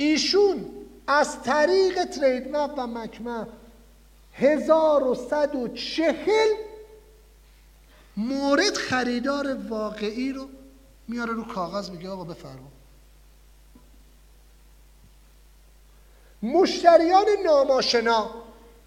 ایشون از طریق تریدمپ و مکمه 1140 مورد خریدار واقعی رو میاره رو کاغذ، میگه آقا بفرما. مشتریان ناماشنا،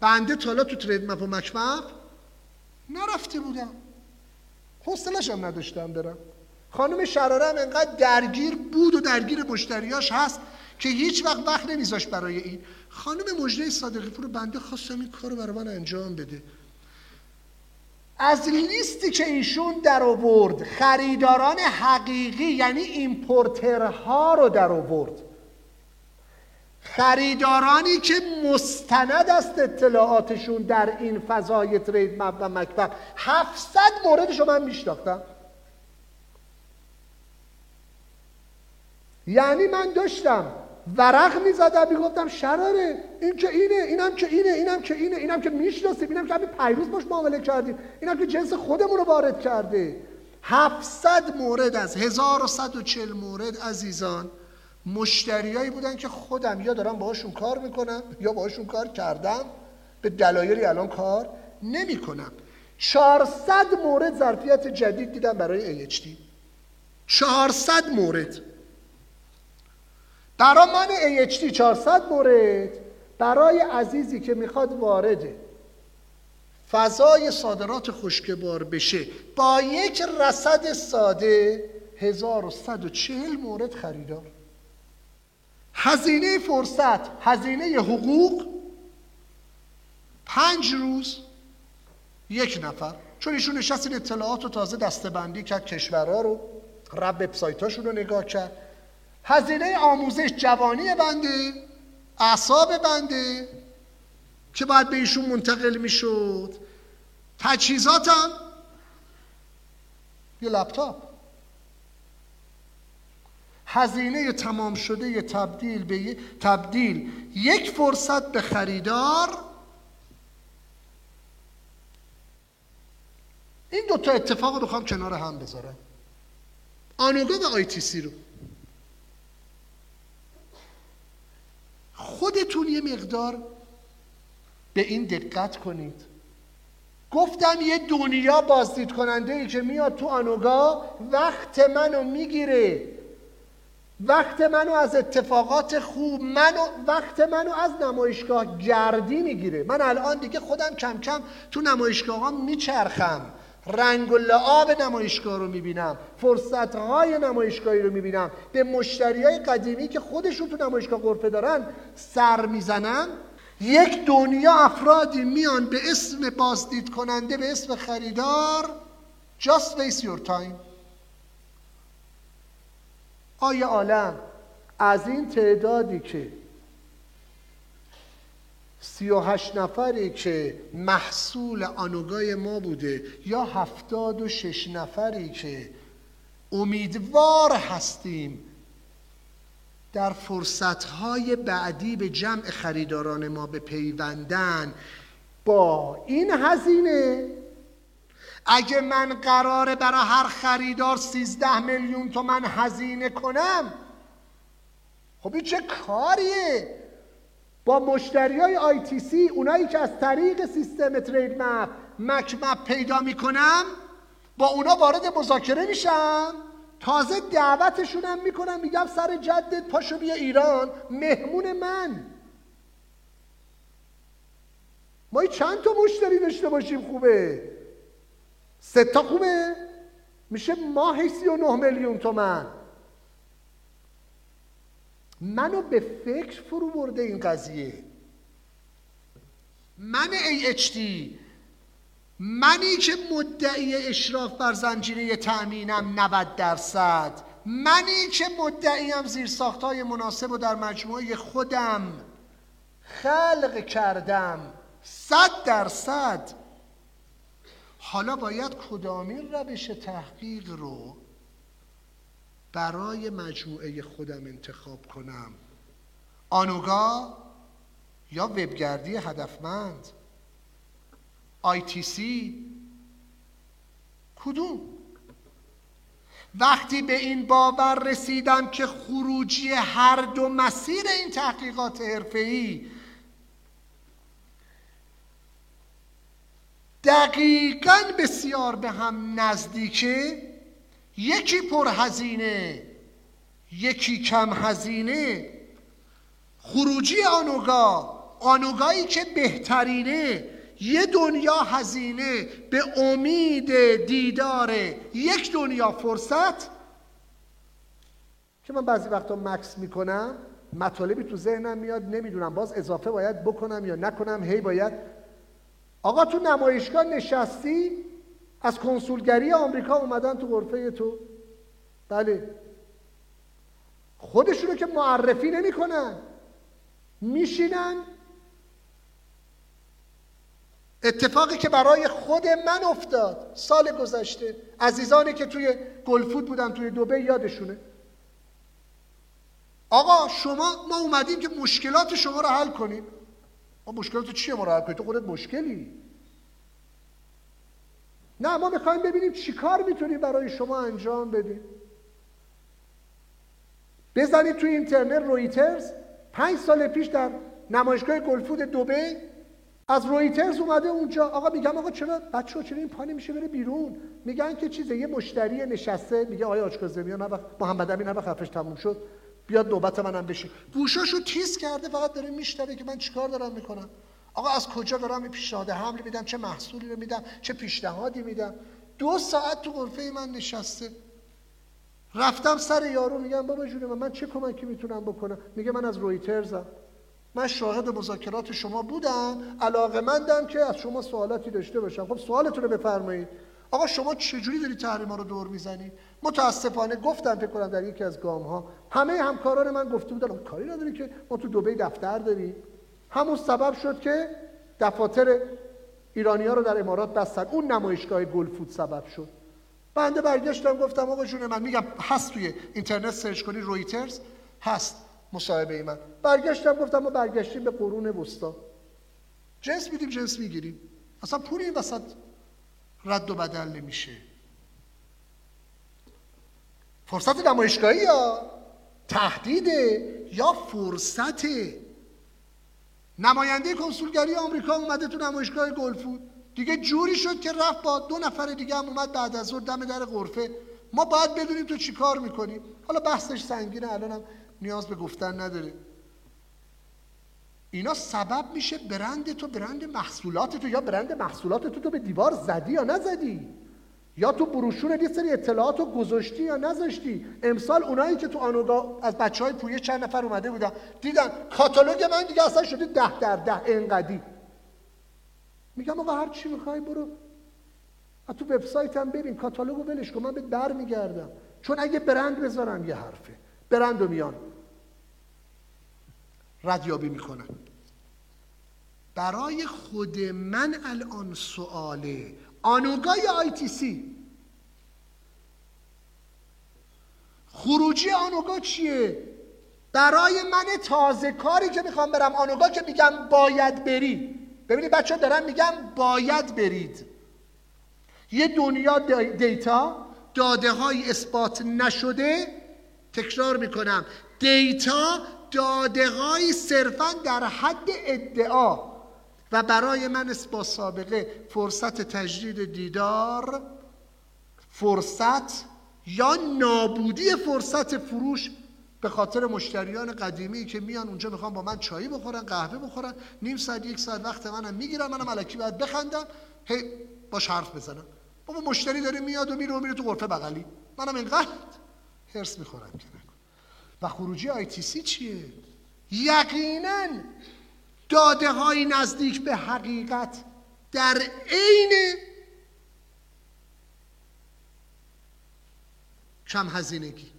بنده تالا تو تریدمپ و مکمه نرفته بودم، حوصله‌اش هم نداشتم برم. خانم شراره هم انقدر درگیر بود و درگیر مشتریاش هست که هیچ وقت نمیذاش برای این. خانم مجده صادقی پور بنده خواستم این کار رو برای من انجام بده. از لیستی که ایشون در آورد خریداران حقیقی، یعنی ایمپورترها رو در آورد، خریدارانی که مستند است اطلاعاتشون در این فضای تریدمپ و مکتب، 700 موردش رو من میشناختم. یعنی من داشتم ورق میزدم میگفتم شراره این که اینه، اینم که اینه، اینم که اینه، اینم که میشناسیم، اینم که همین پیروز باش معامله کردیم، اینم که جنس خودمون رو وارد کرده. 700 مورد از 1140 مورد عزیزان مشتریایی بودن که خودم یا دارم باهاشون کار میکنم یا باهاشون کار کردم، به دلایلی الان کار نمیکنم. 400 مورد ظرفیت جدید دیدم برای AHD، 400 مورد برای من AHD، 400 مورد برای عزیزی که میخواد وارده فضای صادرات خشکبار بشه با یک رصد ساده. 1140 مورد خریدار. هزینه فرصت، هزینه حقوق 5 روز، یک نفر، چون ایشون نشست این اطلاعات رو تازه دسته‌بندی کرد، کشورها رو رب وبسایتاشون رو نگاه کرد. هزینه آموزش جوانی بنده، اعصاب بنده که باید به ایشون منتقل میشد، تجهیزاتم، یه لپتاپ، هزینه تمام شده یه تبدیل یک فرصت به خریدار. این دوتا اتفاق رو میخوام کنار هم بذارم، آنوگا و ITC رو. خودتون یه مقدار به این دقت کنید. گفتم یه دنیا بازدید کننده ای که میاد تو آنوگا وقت منو میگیره، وقت منو از اتفاقات خوب، وقت منو از نمایشگاه گردی میگیره. من الان دیگه خودم کم کم تو نمایشگاه ها میچرخم، رنگ و لعاب نمایشگاه رو میبینم، فرصتهای نمایشگاهی رو میبینم، به مشتریای قدیمی که خودشون تو نمایشگاه غرفه دارن سر میزنم. یک دنیا افرادی میان به اسم بازدید کننده، به اسم خریدار. Just waste your time. آیا عالم از این تعدادی که 38 نفری که محصول آنوگای ما بوده یا 76 نفری که امیدوار هستیم در فرصتهای بعدی به جمع خریداران ما بپیوندن، با این هزینه اگه من قراره برای هر خریدار 13 میلیون تومن هزینه کنم، خب این چه کاریه؟ با مشتریای ITC، اونایی که از طریق سیستم تریدمپ مکمپ پیدا میکنم، با اونا وارد مذاکره میشم، تازه دعوتشونم میکنم، میگم سر جدت پاشو بیا ایران مهمون من. ما چند تا مشتری داشته باشیم خوبه؟ 3 تا خوبه؟ میشه ماهی 39 میلیون تومن. منو به فکر فرو برده این قضیه. من AHD، منی که مدعی اشراف بر زنجیره تأمینم 90%، منی که مدعیم زیرساخت‌های مناسب و در مجموعه خودم خلق کردم 100%، حالا باید کدامین روش تحقیق رو برای مجموعه خودم انتخاب کنم؟ آنوگا یا وبگردی هدفمند؟ ITC؟ کدوم؟ وقتی به این باور رسیدم که خروجی هر دو مسیر این تحقیقات حرفه‌ای دقیقاً بسیار به هم نزدیکه، یکی پرهزینه یکی کم هزینه، خروجی آنوگایی که بهترینه یه دنیا هزینه به امید دیدار یک دنیا فرصت، که من بعضی وقتا مکس میکنم، مطالبی تو ذهنم میاد نمیدونم باز اضافه باید بکنم یا نکنم، هی باید. آقا تو نمایشگاه نشستی، از کنسولگری آمریکا اومدن تو غرفه تو، بله، خودشونو که معرفی نمیکنن، میشینن. اتفاقی که برای خود من افتاد سال گذشته، عزیزانی که توی گلفود بودن توی دبی یادشونه، آقا شما، ما اومدیم که مشکلات شما رو حل کنیم. مشکلات چیه ما رو حل کنیم؟ تو خودت مشکلی؟ نه، ما میخوایم ببینیم چی کار میتونیم برای شما انجام بدیم. بزنید توی اینترنت رویترز، 5 سال پیش در نمایشگاه گلفود دبی از رویترز اومده اونجا. آقا میگم آقا چرا بچه‌ها این پا نمیشه بره بیرون؟ میگن که چیزه، یه مشتری نشسته میگه آقای آشکازمیان نه محمد امین نه خفش تموم شد بیاد نوبت منم بشه. گوشاشو تیز کرده فقط داره میشتره که من چیکار دارم میکنم، آقا از کجا دارم این پیشنهاد حمل میدم، چه محصولی رو میدم، چه پیشنهادی میدم. 2 ساعت تو غرفه من نشسته. رفتم سر یارو میگم بابا جون من چه کمکی میتونم بکنم؟ میگه من از رویترزم، من شاهد مذاکرات شما بودم، علاقه‌مندم که از شما سوالاتی داشته باشم. خب سوالتون رو بفرمایید. آقا شما چجوری دارید تحریما رو دور میزنید؟ متاسفانه گفتم فکر کنم در یکی از گام‌ها، همه همکاران من گفته بودن کاری نداری که ما تو دبی دفتر داریم. همون سبب شد که دفاتر ایرانی‌ها رو در امارات بستن، اون نمایشگاه گلفود سبب شد. بنده برگشتم گفتم آقا جون من، میگم هست توی اینترنت سرچ کنی رویترز هست مصاحبه من. برگشتم گفتم ما برگشتیم به قرون وسطا، جنس میدیم جنس میگیریم، اصلا پولی این وسط رد و بدل نمیشه. فرصت نمایشگاهی یا تهدیده یا فرصت؟ نماینده کنسولگری آمریکا اومده تو نمایشگاه گلفود، دیگه جوری شد که رفت با 2 نفر دیگه هم اومد بعد از ظهر دم در غرفه. ما باید بدونیم تو چیکار میکنی. حالا بحثش سنگینه، الانم نیاز به گفتن نداره. اینا سبب میشه برند تو، برند محصولات تو، یا برند محصولات تو به دیوار زدی یا نزدی، یا تو بروشور یه سری اطلاعاتو گذاشتی یا نذاشتی. امسال اونایی که تو آنوگا از بچهای پویه چند نفر اومده بودن دیدن کاتالوگ من دیگه اصلا شده 10 در 10 انقدی. میگم آقا هر چی میخوای برو تو وبسایت هم ببین، کاتالوگو ولش کن، من بهت برمیگردم. چون اگه برند بذارن یه حرفه، برندو میان ردیابی میکنن. برای خود من الان سواله آنوگا یا آیتیسی، خروجی آنوگا چیه؟ برای من تازه کاری که میخوام برم آنوگا که میگم باید بری. ببینید بچه ها دارن میگم باید برید. یه دنیا دیتا، داده های اثبات نشده، تکرار میکنم دیتا، داده های صرفا در حد ادعا و برای من با سابقه فرصت تجدید دیدار، فرصت یا نابودی فرصت فروش به خاطر مشتریان قدیمی که میان اونجا میخوان با من چایی بخورن، قهوه بخورن، نیم ساعت یک ساعت وقت منم میگیرن، منم الکی باید بخندم، هی باش حرف بزنم. بابا مشتری داره میاد و میره تو غرفه بغلی، منم اینقدر هرس میخورم که نکن. و خروجی ITC چیه؟ یقینا داده های نزدیک به حقیقت در عین کم هزینگی.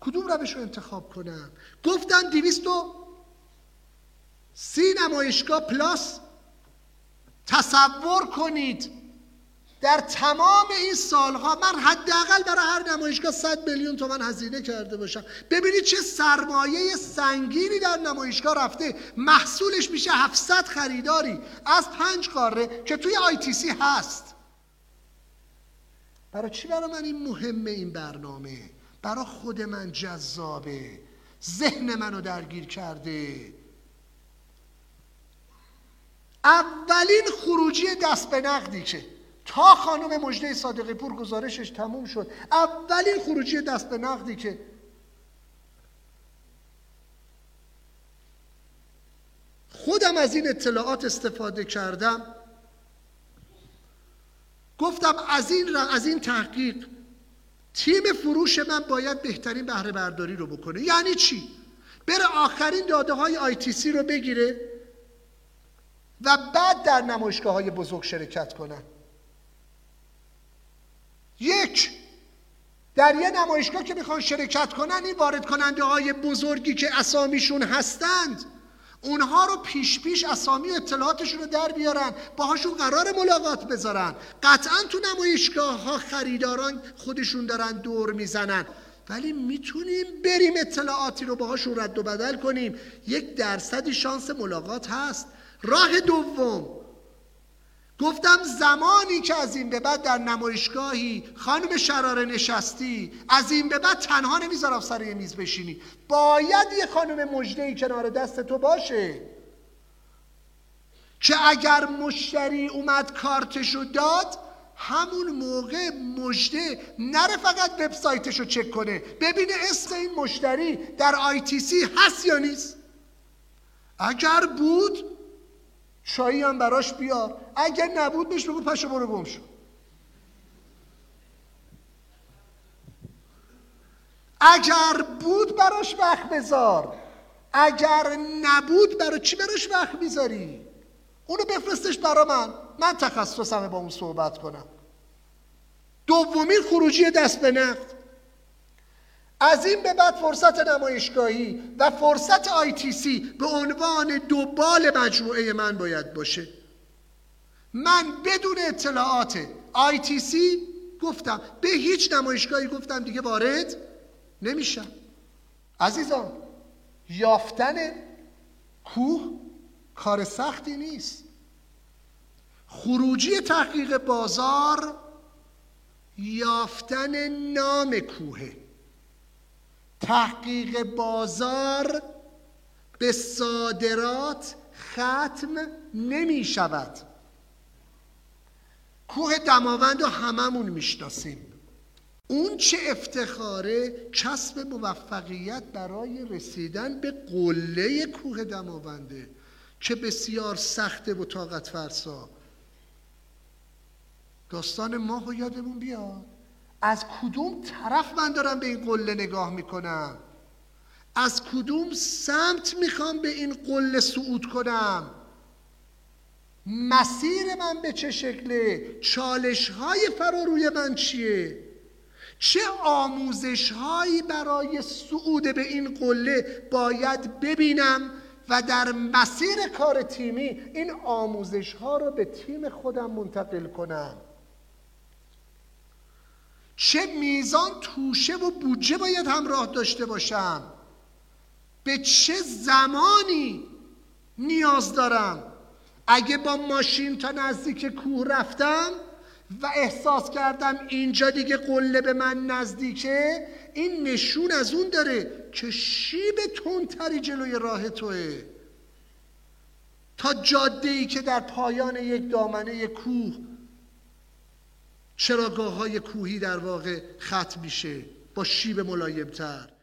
کدوم روش رو انتخاب کنم؟ گفتن 230 نمایشگاه پلاس. تصور کنید در تمام این سالها من حداقل برای هر نمایشگاه 100 میلیون تومان هزینه کرده باشم. ببینید چه سرمایه سنگینی در نمایشگاه رفته، محصولش میشه 700 خریداری از 5 قاره که توی ITC هست. برای چی برای من این مهمه؟ این برنامه برای خود من جذابه، ذهن منو درگیر کرده. اولین خروجی دست به نقدی که تا خانم مژده صادقی پور گزارشش تموم شد، اولین خروجی دست به نقدی که خودم از این اطلاعات استفاده کردم، گفتم از این تحقیق تیم فروش من باید بهترین بهره برداری رو بکنه. یعنی چی؟ بره آخرین داده های ITC رو بگیره و بعد در نمایشگاه های بزرگ شرکت کنن. یک، در یه نمایشگاه که میخوان شرکت کنن، این وارد کننده های بزرگی که اسامیشون هستند اونها رو پیش پیش اسامی اطلاعاتشون رو در بیارن، باهاشون قرار ملاقات بذارن. قطعا تو نمایشگاه ها خریداران خودشون دارن دور میزنن، ولی میتونیم بریم اطلاعاتی رو باهاشون رد و بدل کنیم. 1% شانس ملاقات هست. راه دوم، گفتم زمانی که از این به بعد در نمایشگاهی خانم شراره نشستی، از این به بعد تنها نمیذارم سر یه میز بشینی، باید یه خانم مژده‌ای کنار دست تو باشه که اگر مشتری اومد کارتشو داد، همون موقع مژده نره فقط وبسایتشو چک کنه ببینه اسم این مشتری در ITC هست یا نیست. اگر بود چایی هم براش بیار، اگر نبود بهش بگو پشو برو گم شو. اگر بود براش وقت بذار، اگر نبود برای چی براش وقت میذاری؟ اونو بفرستش برا من تخصصمه با اون صحبت کنم. دومین خروجی دست به نقد، از این به بعد فرصت نمایشگاهی و فرصت ITC به عنوان دوبال مجموعه من باید باشه. من بدون اطلاعات ITC گفتم به هیچ نمایشگاهی گفتم دیگه وارد نمیشم. عزیزان، یافتن کوه کار سختی نیست. خروجی تحقیق بازار یافتن نام کوهه. تحقیق بازار به صادرات ختم نمی شود. کوه دماوند رو هممون میشناسیم. اون چه افتخاره کسب موفقیت برای رسیدن به قله کوه دماونده که بسیار سخته و طاقت فرسا. داستان ماه رو یادمون بیاد. از کدوم طرف من دارم به این قله نگاه میکنم؟ از کدوم سمت میخوام به این قله صعود کنم؟ مسیر من به چه شکله؟ چالش های فراروی من چیه؟ چه آموزش هایی برای صعود به این قله باید ببینم و در مسیر کار تیمی این آموزش ها رو به تیم خودم منتقل کنم؟ چه میزان توشه و بودجه باید همراه داشته باشم؟ به چه زمانی نیاز دارم؟ اگه با ماشین تا نزدیک کوه رفتم و احساس کردم اینجا دیگه قله به من نزدیکه، این نشون از اون داره که شیب تندتری جلوی راه توه تا جاده‌ای که در پایان یک دامنه کوه چراگاه‌های کوهی در واقع ختم میشه با شیب ملایم‌تر.